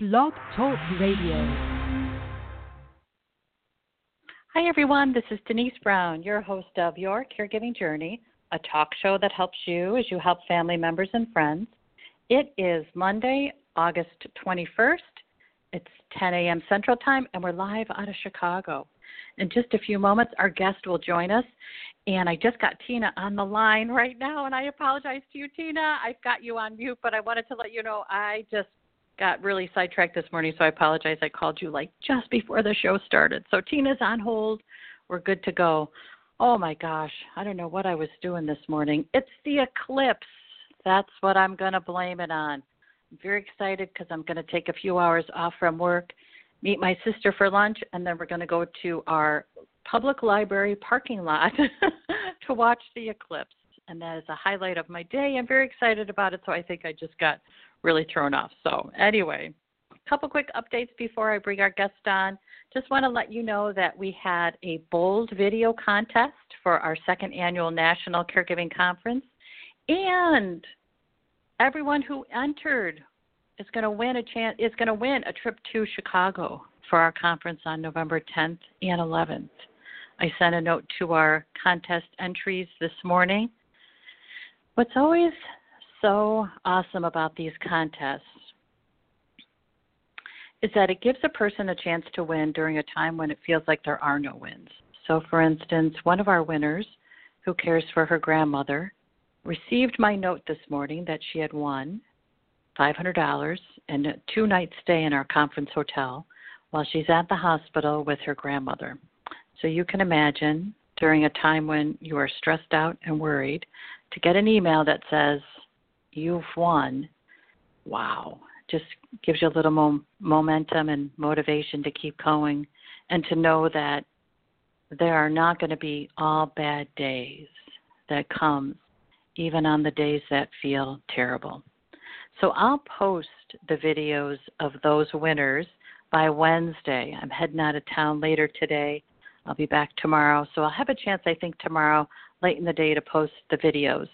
Blog Talk Radio. Hi, everyone. This is Denise Brown, your host of Your Caregiving Journey, a talk show that helps you as you help family members and friends. It is Monday, August 21st. It's 10 a.m. Central Time, and we're live out of Chicago. In just a few moments, our guest will join us. And I just got Tina on the line right now, and I apologize to you, Tina. I've got you on mute, but I wanted to let you know I just got really sidetracked this morning, so I apologize. I called you just before the show started. So Tina's on hold. We're good to go. Oh, my gosh. I don't know what I was doing this morning. It's the eclipse. That's what I'm going to blame it on. I'm very excited because I'm going to take a few hours off from work, meet my sister for lunch, and then we're going to go to our public library parking lot to watch the eclipse. And that is a highlight of my day. I'm very excited about it, so I think I just got really thrown off. So anyway, a couple quick updates before I bring our guest on. Just want to let you know that we had a bold video contest for our second annual National Caregiving Conference. And everyone who entered is going to win a trip to Chicago for our conference on November 10th and 11th. I sent a note to our contest entries this morning. What's always so awesome about these contests is that it gives a person a chance to win during a time when it feels like there are no wins. So, for instance, one of our winners, who cares for her grandmother, received my note this morning that she had won $500 and a 2-night stay in our conference hotel while she's at the hospital with her grandmother. So you can imagine, during a time when you are stressed out and worried, to get an email that says, "You've won," wow, just gives you a little momentum and motivation to keep going and to know that there are not going to be all bad days that comes, even on the days that feel terrible. So I'll post the videos of those winners by Wednesday. I'm heading out of town later today. I'll be back tomorrow, so I'll have a chance, I think, tomorrow late in the day to post the videos.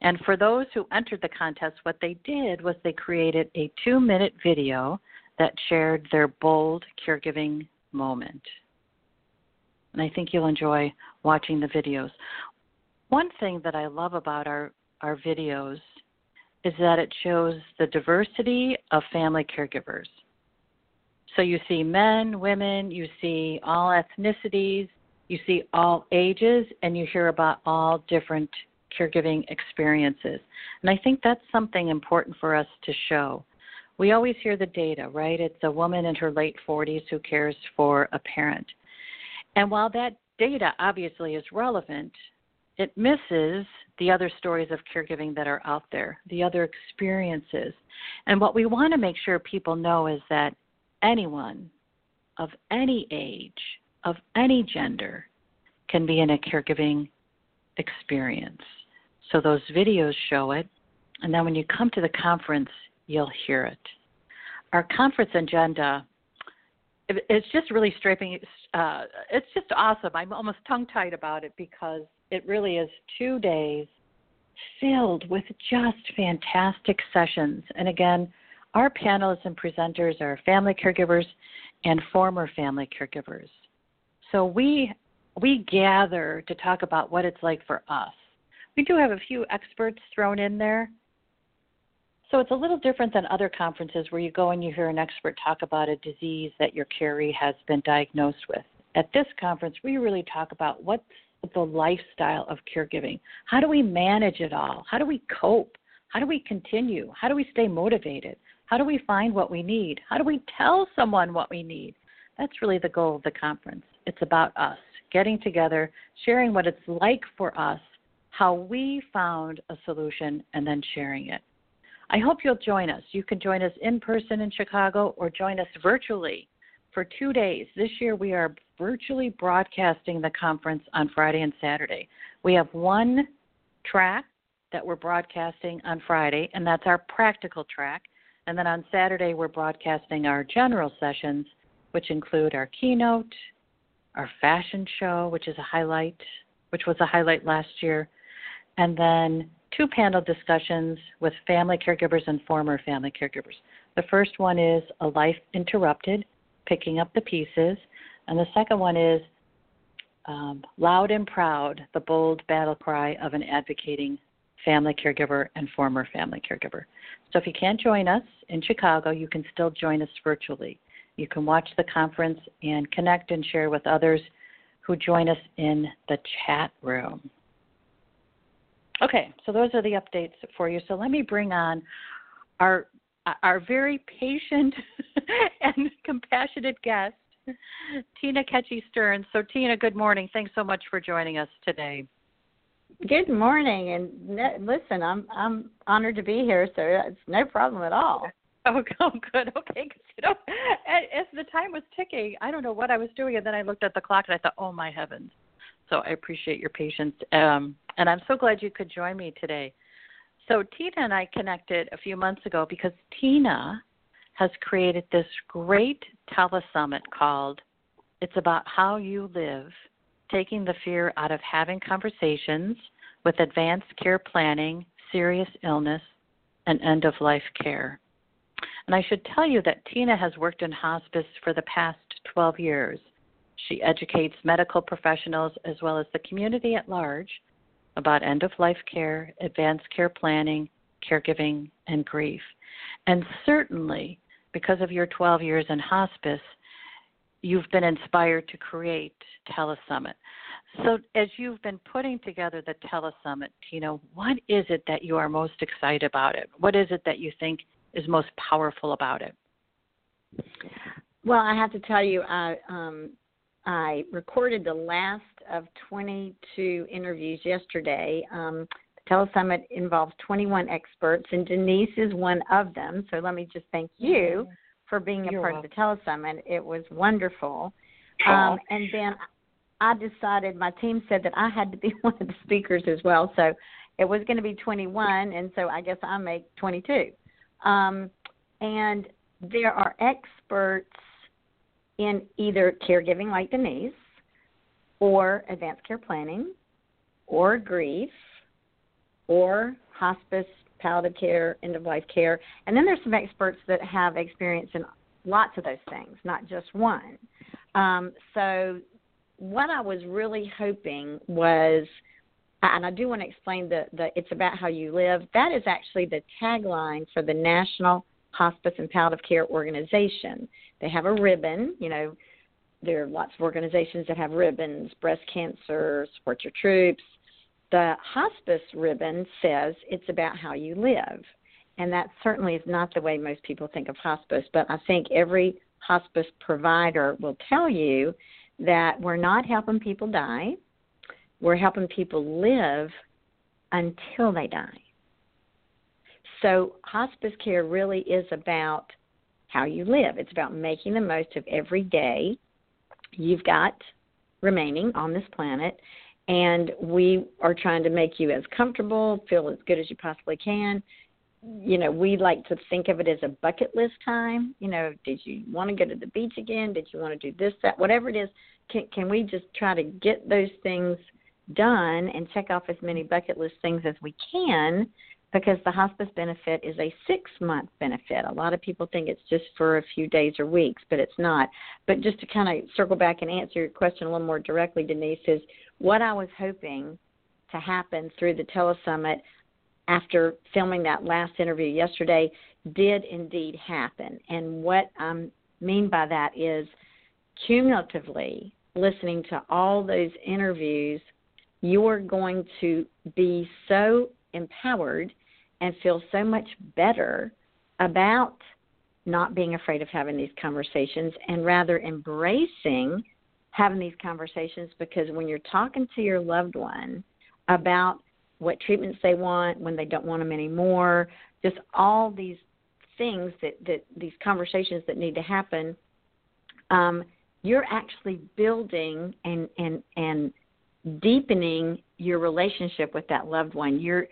And for those who entered the contest, what they did was they created a 2-minute video that shared their bold caregiving moment. And I think you'll enjoy watching the videos. One thing that I love about our videos is that it shows the diversity of family caregivers. So you see men, women, you see all ethnicities, you see all ages, and you hear about all different caregiving experiences. And I think that's something important for us to show. We always hear the data, right? It's a woman in her late 40s who cares for a parent. And while that data obviously is relevant, it misses the other stories of caregiving that are out there, the other experiences. And what we want to make sure people know is that anyone of any age, of any gender, can be in a caregiving experience. So those videos show it, and then when you come to the conference, you'll hear it. Our conference agenda, it's just really stripping. It's just awesome. I'm almost tongue-tied about it because it really is 2 days filled with just fantastic sessions. And again, our panelists and presenters are family caregivers and former family caregivers. So we gather to talk about what it's like for us. We do have a few experts thrown in there. So it's a little different than other conferences where you go and you hear an expert talk about a disease that your caree has been diagnosed with. At this conference, we really talk about what's the lifestyle of caregiving. How do we manage it all? How do we cope? How do we continue? How do we stay motivated? How do we find what we need? How do we tell someone what we need? That's really the goal of the conference. It's about us getting together, sharing what it's like for us, how we found a solution, and then sharing it. I hope you'll join us. You can join us in person in Chicago or join us virtually for 2 days. This year we are virtually broadcasting the conference on Friday and Saturday. We have one track that we're broadcasting on Friday, and that's our practical track. And then on Saturday, we're broadcasting our general sessions, which include our keynote, our fashion show, which was a highlight last year, and then 2 panel discussions with family caregivers and former family caregivers. The first one is A Life Interrupted, Picking Up the Pieces. And the second one is Loud and Proud, The Bold Battle Cry of an Advocating Family Caregiver and Former Family Caregiver. So if you can't join us in Chicago, you can still join us virtually. You can watch the conference and connect and share with others who join us in the chat room. Okay, so those are the updates for you. So let me bring on our very patient and compassionate guest, Tina Ketchy Stearns. So, Tina, good morning. Thanks so much for joining us today. Good morning. And listen, I'm honored to be here, so it's no problem at all. Oh, good. Okay. Cause, as the time was ticking, I don't know what I was doing, and then I looked at the clock and I thought, oh, my heavens. So I appreciate your patience, and I'm so glad you could join me today. So Tina and I connected a few months ago because Tina has created this great telesummit called It's About How You Live, Taking the Fear Out of Having Conversations with Advanced Care Planning, Serious Illness, and End-of-Life Care. And I should tell you that Tina has worked in hospice for the past 12 years. She educates medical professionals as well as the community at large about end-of-life care, advanced care planning, caregiving, and grief. And certainly, because of your 12 years in hospice, you've been inspired to create Telesummit. So as you've been putting together the Telesummit, Tina, what is it that you are most excited about it? What is it that you think is most powerful about it? Well, I have to tell you, I recorded the last of 22 interviews yesterday. The Telesummit involves 21 experts, and Denise is one of them. So let me just thank you for being a part of the Telesummit. It was wonderful. And then I decided, my team said that I had to be one of the speakers as well. So it was going to be 21, and so I guess I make 22. And there are experts in either caregiving, like Denise, or advanced care planning, or grief, or hospice, palliative care, end-of-life care. And then there's some experts that have experience in lots of those things, not just one. So what I was really hoping was, and I do want to explain the It's About How You Live. That is actually the tagline for the National Hospice and Palliative Care Organization. They have a ribbon. You know, there are lots of organizations that have ribbons, breast cancer, support your troops. The hospice ribbon says it's about how you live. And that certainly is not the way most people think of hospice, but I think every hospice provider will tell you that we're not helping people die. We're helping people live until they die. So hospice care really is about how you live. It's about making the most of every day you've got remaining on this planet, and we are trying to make you as comfortable, feel as good as you possibly can. You know, we like to think of it as a bucket list time. You know, did you want to go to the beach again? Did you want to do this, that, whatever it is? Can we just try to get those things done and check off as many bucket list things as we can, because the hospice benefit is a 6-month benefit. A lot of people think it's just for a few days or weeks, but it's not. But just to kind of circle back and answer your question a little more directly, Denise, is what I was hoping to happen through the Telesummit after filming that last interview yesterday did indeed happen. And what I mean by that is cumulatively listening to all those interviews, you're going to be so empowered and feel so much better about not being afraid of having these conversations and rather embracing having these conversations, because when you're talking to your loved one about what treatments they want, when they don't want them anymore, just all these things that these conversations that need to happen, you're actually building and deepening your relationship with that loved one. You're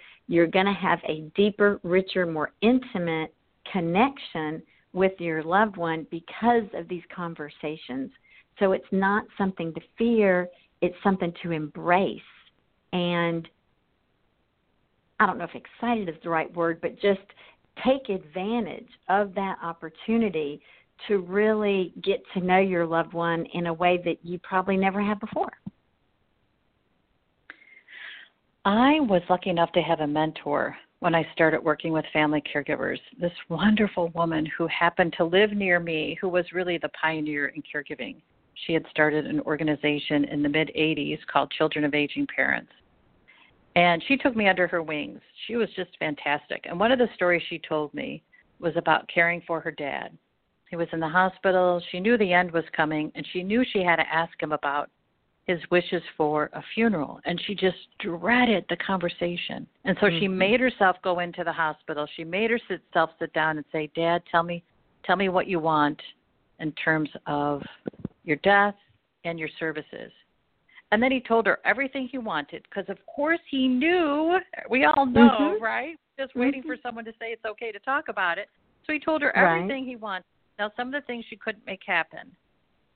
going to have a deeper, richer, more intimate connection with your loved one because of these conversations. So it's not something to fear. It's something to embrace. And I don't know if excited is the right word, but just take advantage of that opportunity to really get to know your loved one in a way that you probably never have before. I was lucky enough to have a mentor when I started working with family caregivers, this wonderful woman who happened to live near me, who was really the pioneer in caregiving. She had started an organization in the mid-'80s called Children of Aging Parents. And she took me under her wings. She was just fantastic. And one of the stories she told me was about caring for her dad. He was in the hospital. She knew the end was coming, and she knew she had to ask him about his wishes for a funeral, and she just dreaded the conversation. And so she made herself go into the hospital. She made herself sit down and say, "Dad, tell me what you want in terms of your death and your services." And then he told her everything he wanted, because of course he knew. We all know, right? Just waiting for someone to say it's okay to talk about it. So he told her everything he wanted. Now, some of the things she couldn't make happen.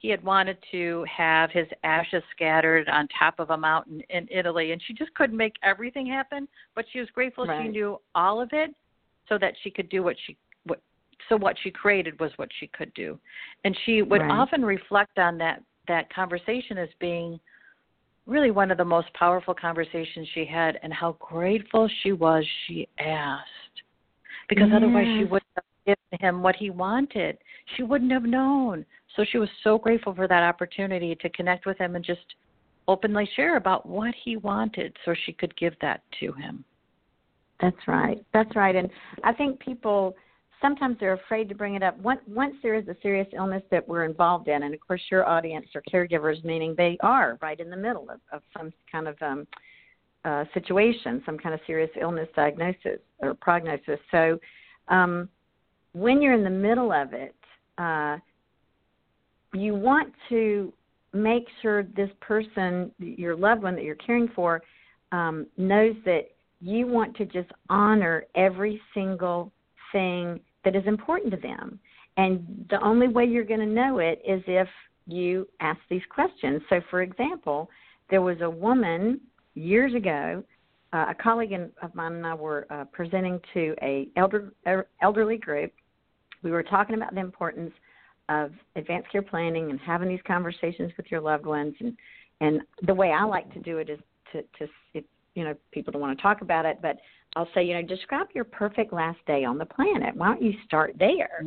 He had wanted to have his ashes scattered on top of a mountain in Italy, and she just couldn't make everything happen, but she was grateful she knew all of it so that she could do what she created was what she could do. And she would often reflect on that conversation as being really one of the most powerful conversations she had, and how grateful she was she asked, because otherwise she wouldn't have given him what he wanted. She wouldn't have known. So she was so grateful for that opportunity to connect with him and just openly share about what he wanted so she could give that to him. That's right. And I think people, sometimes they're afraid to bring it up. Once there is a serious illness that we're involved in, and of course your audience are caregivers, meaning they are right in the middle of some kind of situation, some kind of serious illness diagnosis or prognosis. So when you're in the middle of it, you want to make sure this person, your loved one that you're caring for, knows that you want to just honor every single thing that is important to them. And the only way you're going to know it is if you ask these questions. So, for example, there was a woman years ago, a colleague of mine and I were presenting to an elderly group. We were talking about the importance of advanced care planning and having these conversations with your loved ones, and the way I like to do it is to people don't want to talk about it, but I'll say, describe your perfect last day on the planet. Why don't you start there?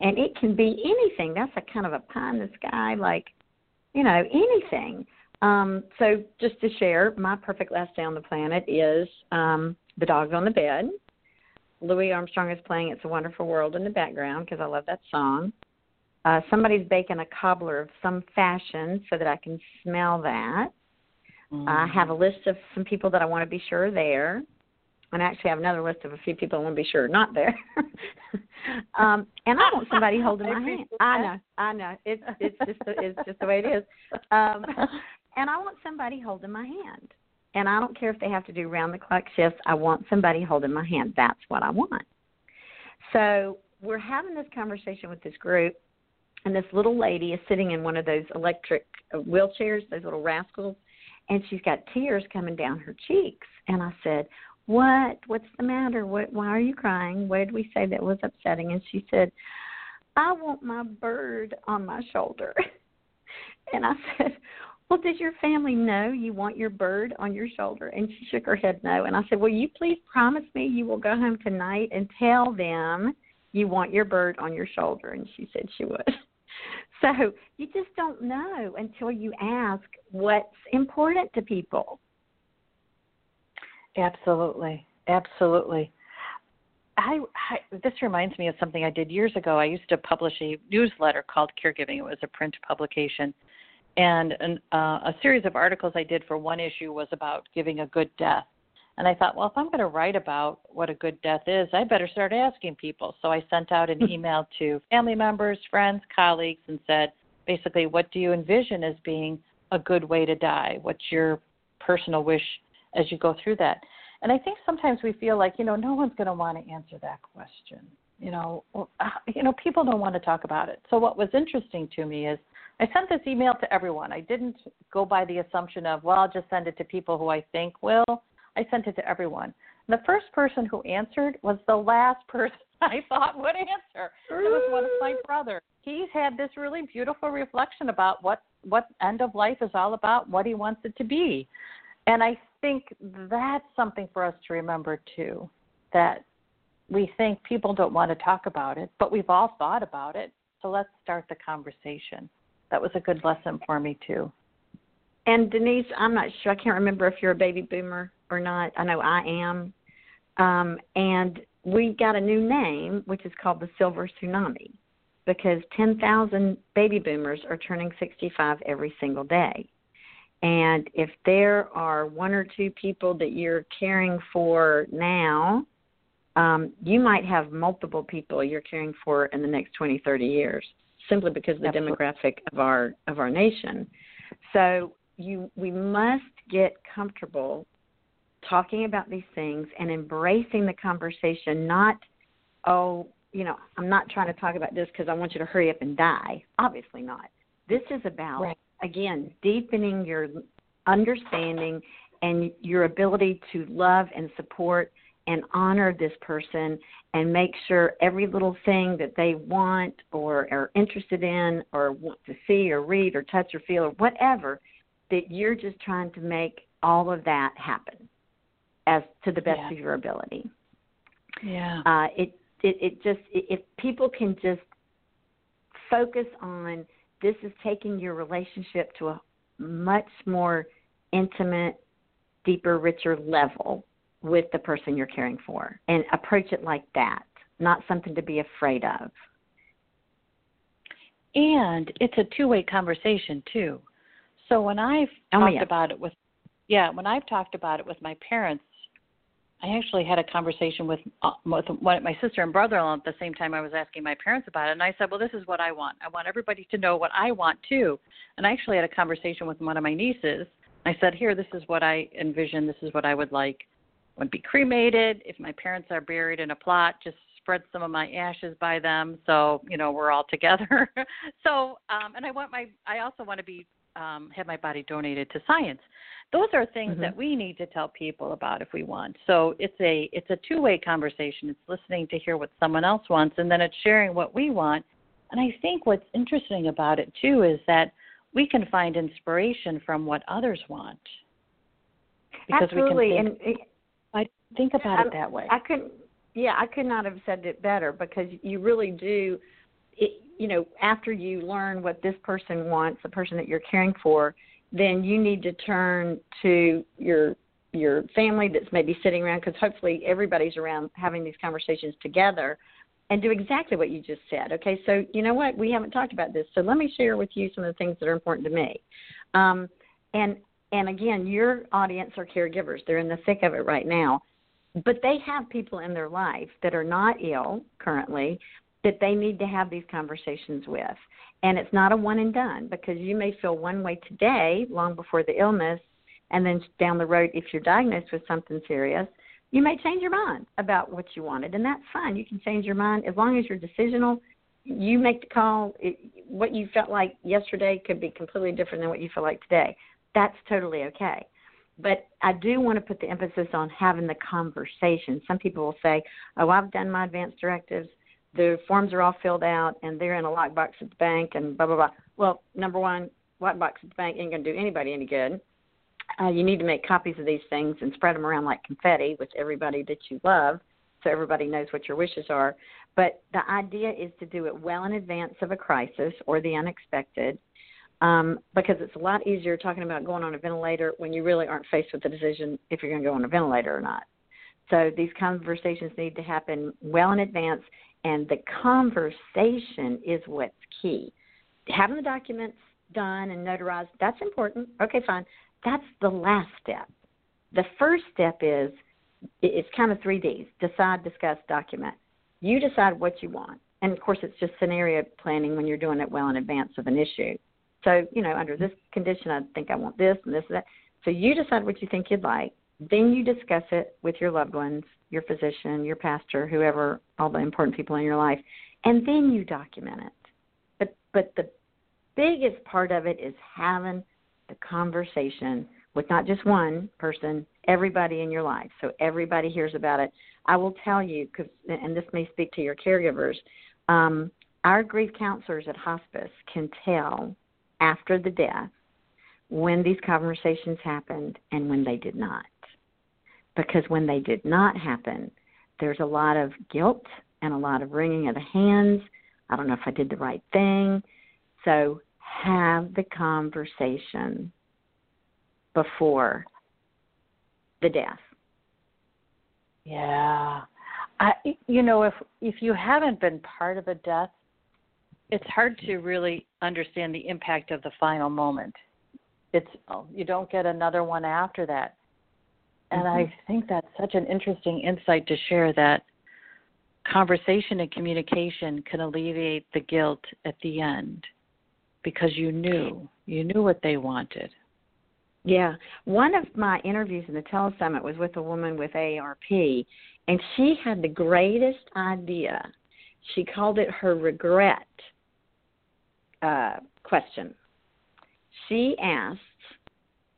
And it can be anything. That's a kind of a pie in the sky, like, anything. So just to share, my perfect last day on the planet is the dog's on the bed. Louis Armstrong is playing It's a Wonderful World in the background because I love that song. Somebody's baking a cobbler of some fashion so that I can smell that. I have a list of some people that I want to be sure are there. And I actually have another list of a few people I want to be sure are not there. And I want somebody holding my hand. I know. It's just the way it is. And I want somebody holding my hand. And I don't care if they have to do round-the-clock shifts. I want somebody holding my hand. That's what I want. So we're having this conversation with this group. And this little lady is sitting in one of those electric wheelchairs, those little rascals, and she's got tears coming down her cheeks. And I said, what's the matter? Why are you crying? What did we say that was upsetting? And she said, I want my bird on my shoulder. And I said, well, does your family know you want your bird on your shoulder? And she shook her head no. And I said, will you please promise me you will go home tonight and tell them you want your bird on your shoulder? And she said she would. So you just don't know until you ask what's important to people. Absolutely. This reminds me of something I did years ago. I used to publish a newsletter called Caregiving. It was a print publication. And a series of articles I did for one issue was about giving a good death. And I thought, well, if I'm going to write about what a good death is, I better start asking people. So I sent out an email to family members, friends, colleagues, and said, basically, what do you envision as being a good way to die? What's your personal wish as you go through that? And I think sometimes we feel like, no one's going to want to answer that question. People don't want to talk about it. So what was interesting to me is I sent this email to everyone. I didn't go by the assumption of, well, I'll just send it to people who I think will. I sent it to everyone. The first person who answered was the last person I thought would answer. It was one of my brothers. He's had this really beautiful reflection about what end of life is all about, what he wants it to be. And I think that's something for us to remember, too, that we think people don't want to talk about it, but we've all thought about it. So let's start the conversation. That was a good lesson for me, too. And, Denise, I'm not sure. I can't remember if you're a baby boomer or not. I know I am. And we got a new name, which is called the Silver Tsunami, because 10,000 baby boomers are turning 65 every single day. And if there are one or two people that you're caring for now, you might have multiple people you're caring for in the next 20, 30 years, simply because of the demographic of our nation. So we must get comfortable talking about these things and embracing the conversation, not, I'm not trying to talk about this because I want you to hurry up and die. Obviously not. This is about, again, deepening your understanding and your ability to love and support and honor this person and make sure every little thing that they want or are interested in or want to see or read or touch or feel or whatever, that you're just trying to make all of that happen as to the best of your ability. Yeah. If people can just focus on this is taking your relationship to a much more intimate, deeper, richer level with the person you're caring for, and approach it like that, not something to be afraid of. And it's a two-way conversation, too. So when I've talked about it with my parents, I actually had a conversation with my sister and brother-in-law at the same time I was asking my parents about it. And I said, well, this is what I want. I want everybody to know what I want, too. And I actually had a conversation with one of my nieces. I said, here, this is what I envision. This is what I would like. I would be cremated. If my parents are buried in a plot, just spread some of my ashes by them. So, we're all together. So, and I also want to be, have my body donated to science. Those are things that we need to tell people about if we want. So it's a two-way conversation. It's listening to hear what someone else wants, and then it's sharing what we want. And I think what's interesting about it, too, is that we can find inspiration from what others want. Because absolutely. I think about it that way. I could not have said it better, because you really do. After you learn what this person wants, the person that you're caring for, then you need to turn to your family that's maybe sitting around, because hopefully everybody's around having these conversations together, and do exactly what you just said. Okay, so you know what? We haven't talked about this, so let me share with you some of the things that are important to me. And again, your audience are caregivers. They're in the thick of it right now. But they have people in their life that are not ill currently that they need to have these conversations with. And it's not a one and done, because you may feel one way today, long before the illness, and then down the road, if you're diagnosed with something serious, you may change your mind about what you wanted. And that's fine. You can change your mind. As long as you're decisional, you make the call. What you felt like yesterday could be completely different than what you feel like today. That's totally okay. But I do want to put the emphasis on having the conversation. Some people will say, I've done my advance directives. The forms are all filled out, and they're in a lockbox at the bank and blah, blah, blah. Well, number one, lockbox at the bank ain't going to do anybody any good. You need to make copies of these things and spread them around like confetti with everybody that you love, so everybody knows what your wishes are. But the idea is to do it well in advance of a crisis or the unexpected, because it's a lot easier talking about going on a ventilator when you really aren't faced with the decision if you're going to go on a ventilator or not. So these conversations need to happen well in advance, and the conversation is what's key. Having the documents done and notarized, that's important. Okay, fine. That's the last step. The first step is, it's kind of 3Ds, decide, discuss, document. You decide what you want. And, of course, it's just scenario planning when you're doing it well in advance of an issue. So, under this condition, I think I want this and this and that. So you decide what you think you'd like. Then you discuss it with your loved ones, your physician, your pastor, whoever, all the important people in your life. And then you document it. But the biggest part of it is having the conversation with not just one person, everybody in your life. So everybody hears about it. I will tell you, cause, and this may speak to your caregivers, our grief counselors at hospice can tell after the death when these conversations happened and when they did not. Because when they did not happen, there's a lot of guilt and a lot of wringing of the hands. I don't know if I did the right thing. So have the conversation before the death. Yeah. If you haven't been part of a death, it's hard to really understand the impact of the final moment. You don't get another one after that. And I think that's such an interesting insight to share, that conversation and communication can alleviate the guilt at the end, because you knew what they wanted. Yeah. One of my interviews in the telesummit was with a woman with AARP, and she had the greatest idea. She called it her regret question. She asked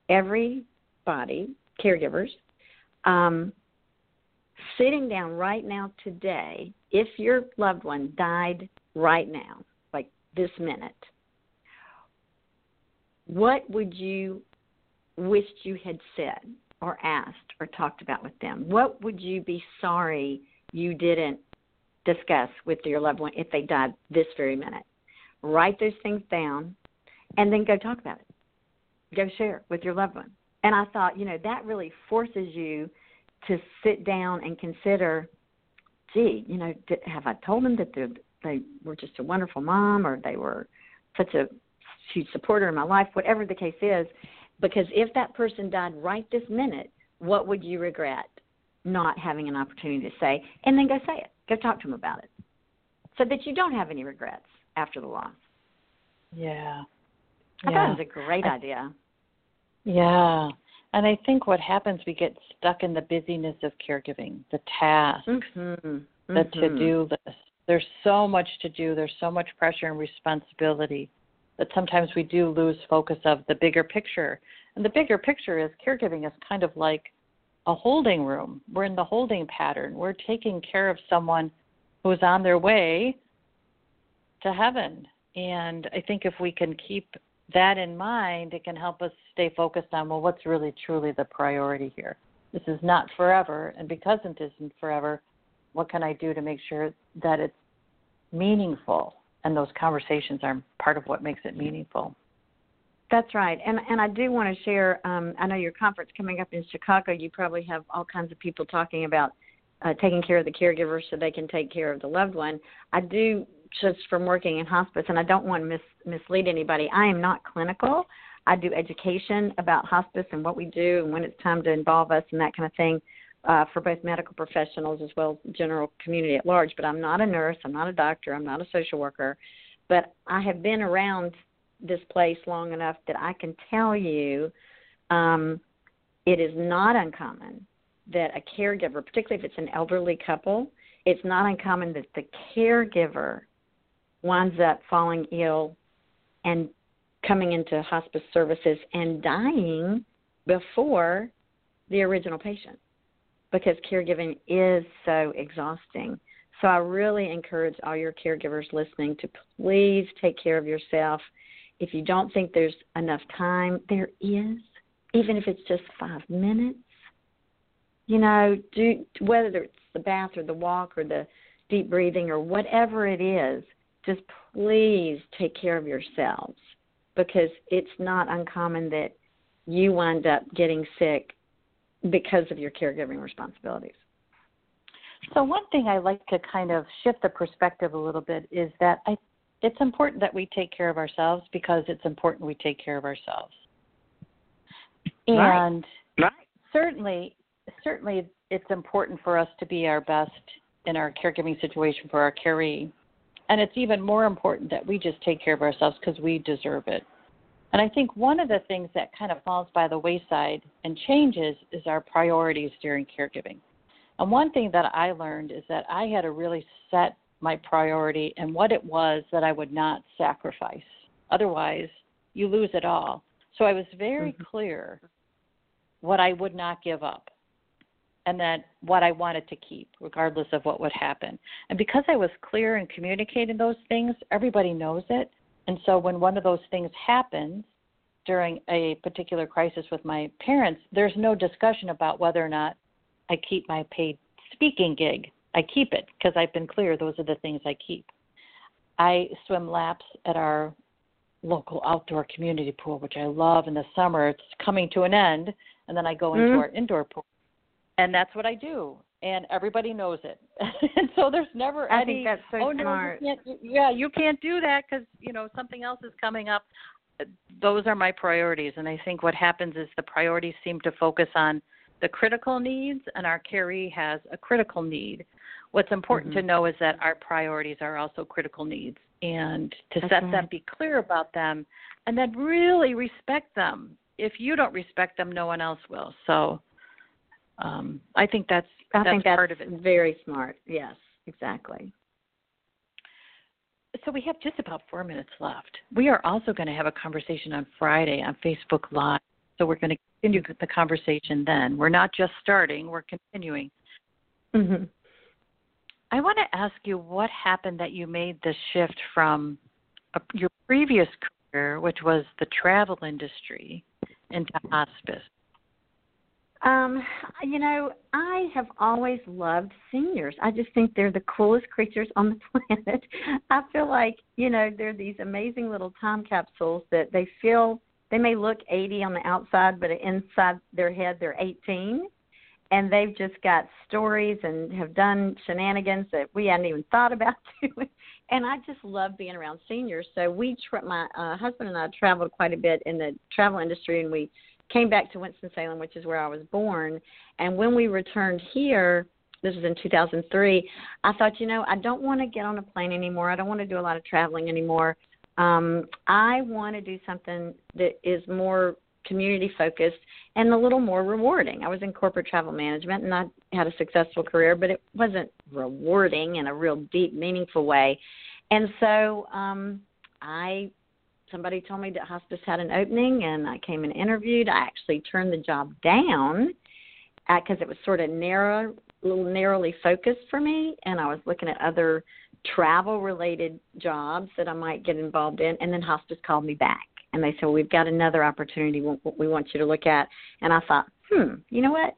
everybody, caregivers, sitting down right now today, if your loved one died right now, like this minute, what would you wish you had said or asked or talked about with them? What would you be sorry you didn't discuss with your loved one if they died this very minute? Write those things down and then go talk about it. Go share with your loved one. And I thought, that really forces you to sit down and consider, have I told them that they were just a wonderful mom, or they were such a huge supporter in my life, whatever the case is, because if that person died right this minute, what would you regret not having an opportunity to say? And then go say it. Go talk to them about it so that you don't have any regrets after the loss. Yeah. I thought it was a great idea. Yeah. And I think what happens, we get stuck in the busyness of caregiving, the tasks, the to-do list. There's so much to do. There's so much pressure and responsibility that sometimes we do lose focus of the bigger picture. And the bigger picture is caregiving is kind of like a holding room. We're in the holding pattern. We're taking care of someone who is on their way to heaven. And I think if we can keep that in mind, it can help us stay focused on, well, what's really truly the priority here? This is not forever, and because it isn't forever, what can I do to make sure that it's meaningful? And those conversations are part of what makes it meaningful. That's right. And I do want to share, I know your conference coming up in Chicago, you probably have all kinds of people talking about taking care of the caregiver so they can take care of the loved one. I do, just from working in hospice, and I don't want to mislead anybody, I am not clinical. I do education about hospice and what we do and when it's time to involve us and that kind of thing for both medical professionals as well as general community at large. But I'm not a nurse. I'm not a doctor. I'm not a social worker. But I have been around this place long enough that I can tell you it is not uncommon that a caregiver, particularly if it's an elderly couple, it's not uncommon that the caregiver winds up falling ill and coming into hospice services and dying before the original patient, because caregiving is so exhausting. So I really encourage all your caregivers listening to please take care of yourself. If you don't think there's enough time, there is, even if it's just 5 minutes. Do, whether it's the bath or the walk or the deep breathing or whatever it is, just please take care of yourselves, because it's not uncommon that you wind up getting sick because of your caregiving responsibilities. So one thing I like to kind of shift the perspective a little bit is that it's important that we take care of ourselves, because it's important we take care of ourselves. And right. Certainly, it's important for us to be our best in our caregiving situation for our caree. And it's even more important that we just take care of ourselves, because we deserve it. And I think one of the things that kind of falls by the wayside and changes is our priorities during caregiving. And one thing that I learned is that I had to really set my priority and what it was that I would not sacrifice. Otherwise, you lose it all. So I was very clear what I would not give up, and then what I wanted to keep, regardless of what would happen. And because I was clear and communicated those things, everybody knows it. And so when one of those things happens during a particular crisis with my parents, there's no discussion about whether or not I keep my paid speaking gig. I keep it because I've been clear. Those are the things I keep. I swim laps at our local outdoor community pool, which I love in the summer. It's coming to an end, and then I go into our indoor pool. And that's what I do, and everybody knows it. And so there's never any, smart. You can't do that because, something else is coming up. Those are my priorities, and I think what happens is the priorities seem to focus on the critical needs, and our caree has a critical need. What's important to know is that our priorities are also critical needs, and to set them, be clear about them, and then really respect them. If you don't respect them, no one else will, so... I think that's part of it. Very smart. Yes, exactly. So we have just about 4 minutes left. We are also going to have a conversation on Friday on Facebook Live. So we're going to continue the conversation then. We're not just starting, we're continuing. Mm-hmm. I want to ask you what happened that you made the shift from your previous career, which was the travel industry, into hospice. I have always loved seniors. I just think they're the coolest creatures on the planet. I feel like, they're these amazing little time capsules that they feel, they may look 80 on the outside, but inside their head, they're 18. And they've just got stories and have done shenanigans that we hadn't even thought about doing. And I just love being around seniors. So my husband and I traveled quite a bit in the travel industry, and we came back to Winston-Salem, which is where I was born. And when we returned here, this was in 2003, I thought, I don't want to get on a plane anymore. I don't want to do a lot of traveling anymore. I want to do something that is more community-focused and a little more rewarding. I was in corporate travel management, and I had a successful career, but it wasn't rewarding in a real deep, meaningful way. And so somebody told me that hospice had an opening, and I came and interviewed. I actually turned the job down because it was sort of narrowly focused for me, and I was looking at other travel-related jobs that I might get involved in, and then hospice called me back, and they said, we've got another opportunity we want you to look at. And I thought, you know what?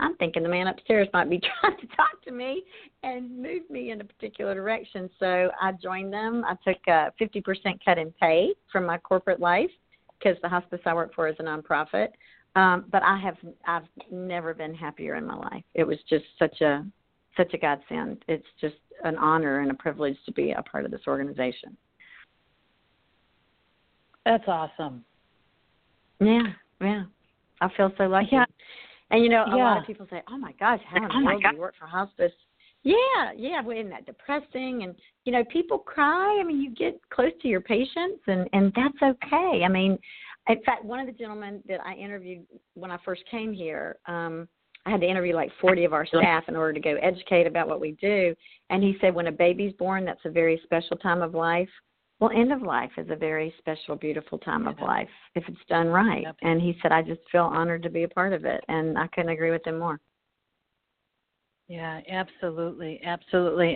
I'm thinking the man upstairs might be trying to talk to me and move me in a particular direction. So I joined them. I took a 50% cut in pay from my corporate life because the hospice I work for is a nonprofit. But I've never been happier in my life. It was just such a godsend. It's just an honor and a privilege to be a part of this organization. That's awesome. Yeah. I feel so lucky. Yeah. And, a lot of people say, oh, my gosh, how in the world do you work for hospice? Yeah, isn't that depressing? And, people cry. I mean, you get close to your patients, and that's okay. I mean, in fact, one of the gentlemen that I interviewed when I first came here, I had to interview like 40 of our staff in order to go educate about what we do. And he said when a baby's born, that's a very special time of life. Well, end of life is a very special, beautiful time of life if it's done right. Yep. And he said, I just feel honored to be a part of it, and I couldn't agree with him more. Yeah, absolutely.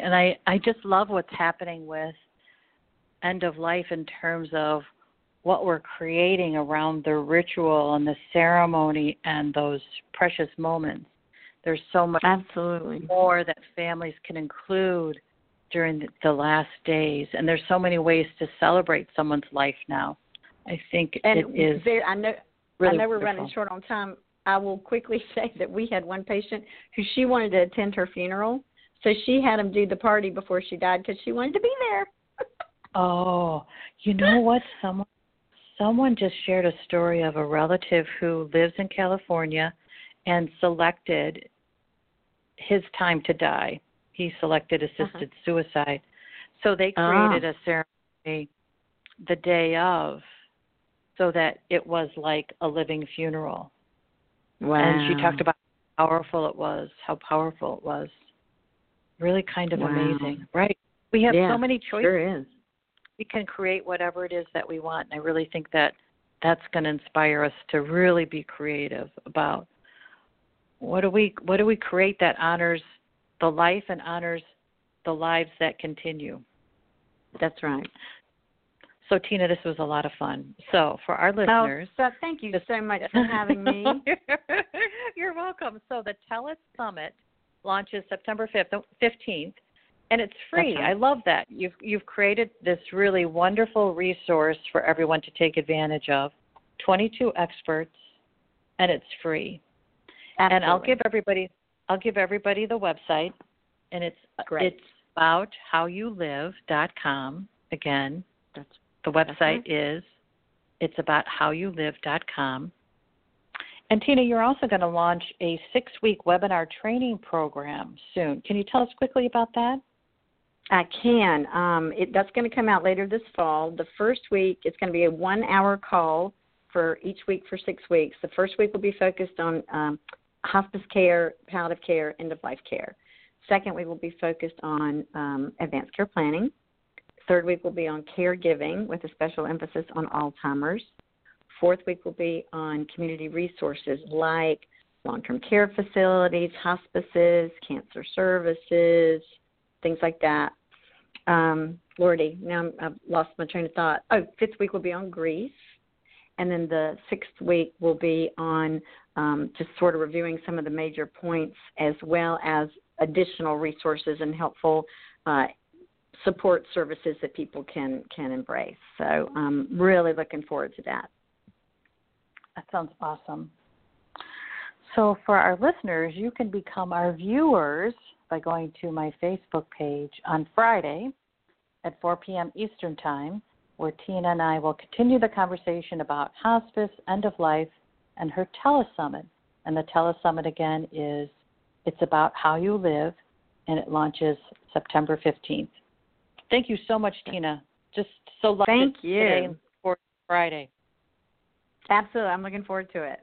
And I just love what's happening with end of life in terms of what we're creating around the ritual and the ceremony and those precious moments. There's so much more that families can include during the last days, and there's so many ways to celebrate someone's life now. I think and it is. I know we're running short on time. I will quickly say that we had one patient who she wanted to attend her funeral, so she had him do the party before she died because she wanted to be there. Oh, you know what? Someone just shared a story of a relative who lives in California and selected his time to die. He selected assisted suicide. So they created a ceremony the day of so that it was like a living funeral. Wow. And she talked about how powerful it was. Really kind of amazing, right? We have so many choices. Sure is. We can create whatever it is that we want. And I really think that that's going to inspire us to really be creative about what do we create that honors the life and honors the lives that continue. That's right. So, Tina, this was a lot of fun. So, for our listeners... Oh, so thank you so much for having me. You're welcome. So, the Tell It Summit launches September 15th, and it's free. Okay. I love that. You've created this really wonderful resource for everyone to take advantage of, 22 experts, and it's free. Absolutely. And I'll give everybody the website, and it's abouthowyoulive.com. Again, the website is it's abouthowyoulive.com. And Tina, you're also going to launch a 6-week webinar training program soon. Can you tell us quickly about that? I can. That's going to come out later this fall. The first week, it's going to be a 1-hour call for each week for 6 weeks. The first week will be focused on hospice care, palliative care, end-of-life care. Second week will be focused on advanced care planning. Third week will be on caregiving with a special emphasis on Alzheimer's. Fourth week will be on community resources like long-term care facilities, hospices, cancer services, things like that. Lordy, now I've lost my train of thought. Oh, fifth week will be on grief. And then the sixth week will be on just sort of reviewing some of the major points as well as additional resources and helpful support services that people can embrace. So I'm really looking forward to that. That sounds awesome. So for our listeners, you can become our viewers by going to my Facebook page on Friday at 4 p.m. Eastern Time, where Tina and I will continue the conversation about hospice, end of life, and her telesummit. And the telesummit, again, is It's About How You Live, and it launches September 15th. Thank you so much, Tina. Just so lovely today and for Friday. Absolutely. I'm looking forward to it.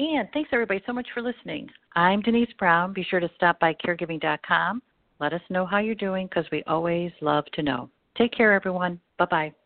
And thanks, everybody, so much for listening. I'm Denise Brown. Be sure to stop by caregiving.com. Let us know how you're doing because we always love to know. Take care, everyone. Bye-bye.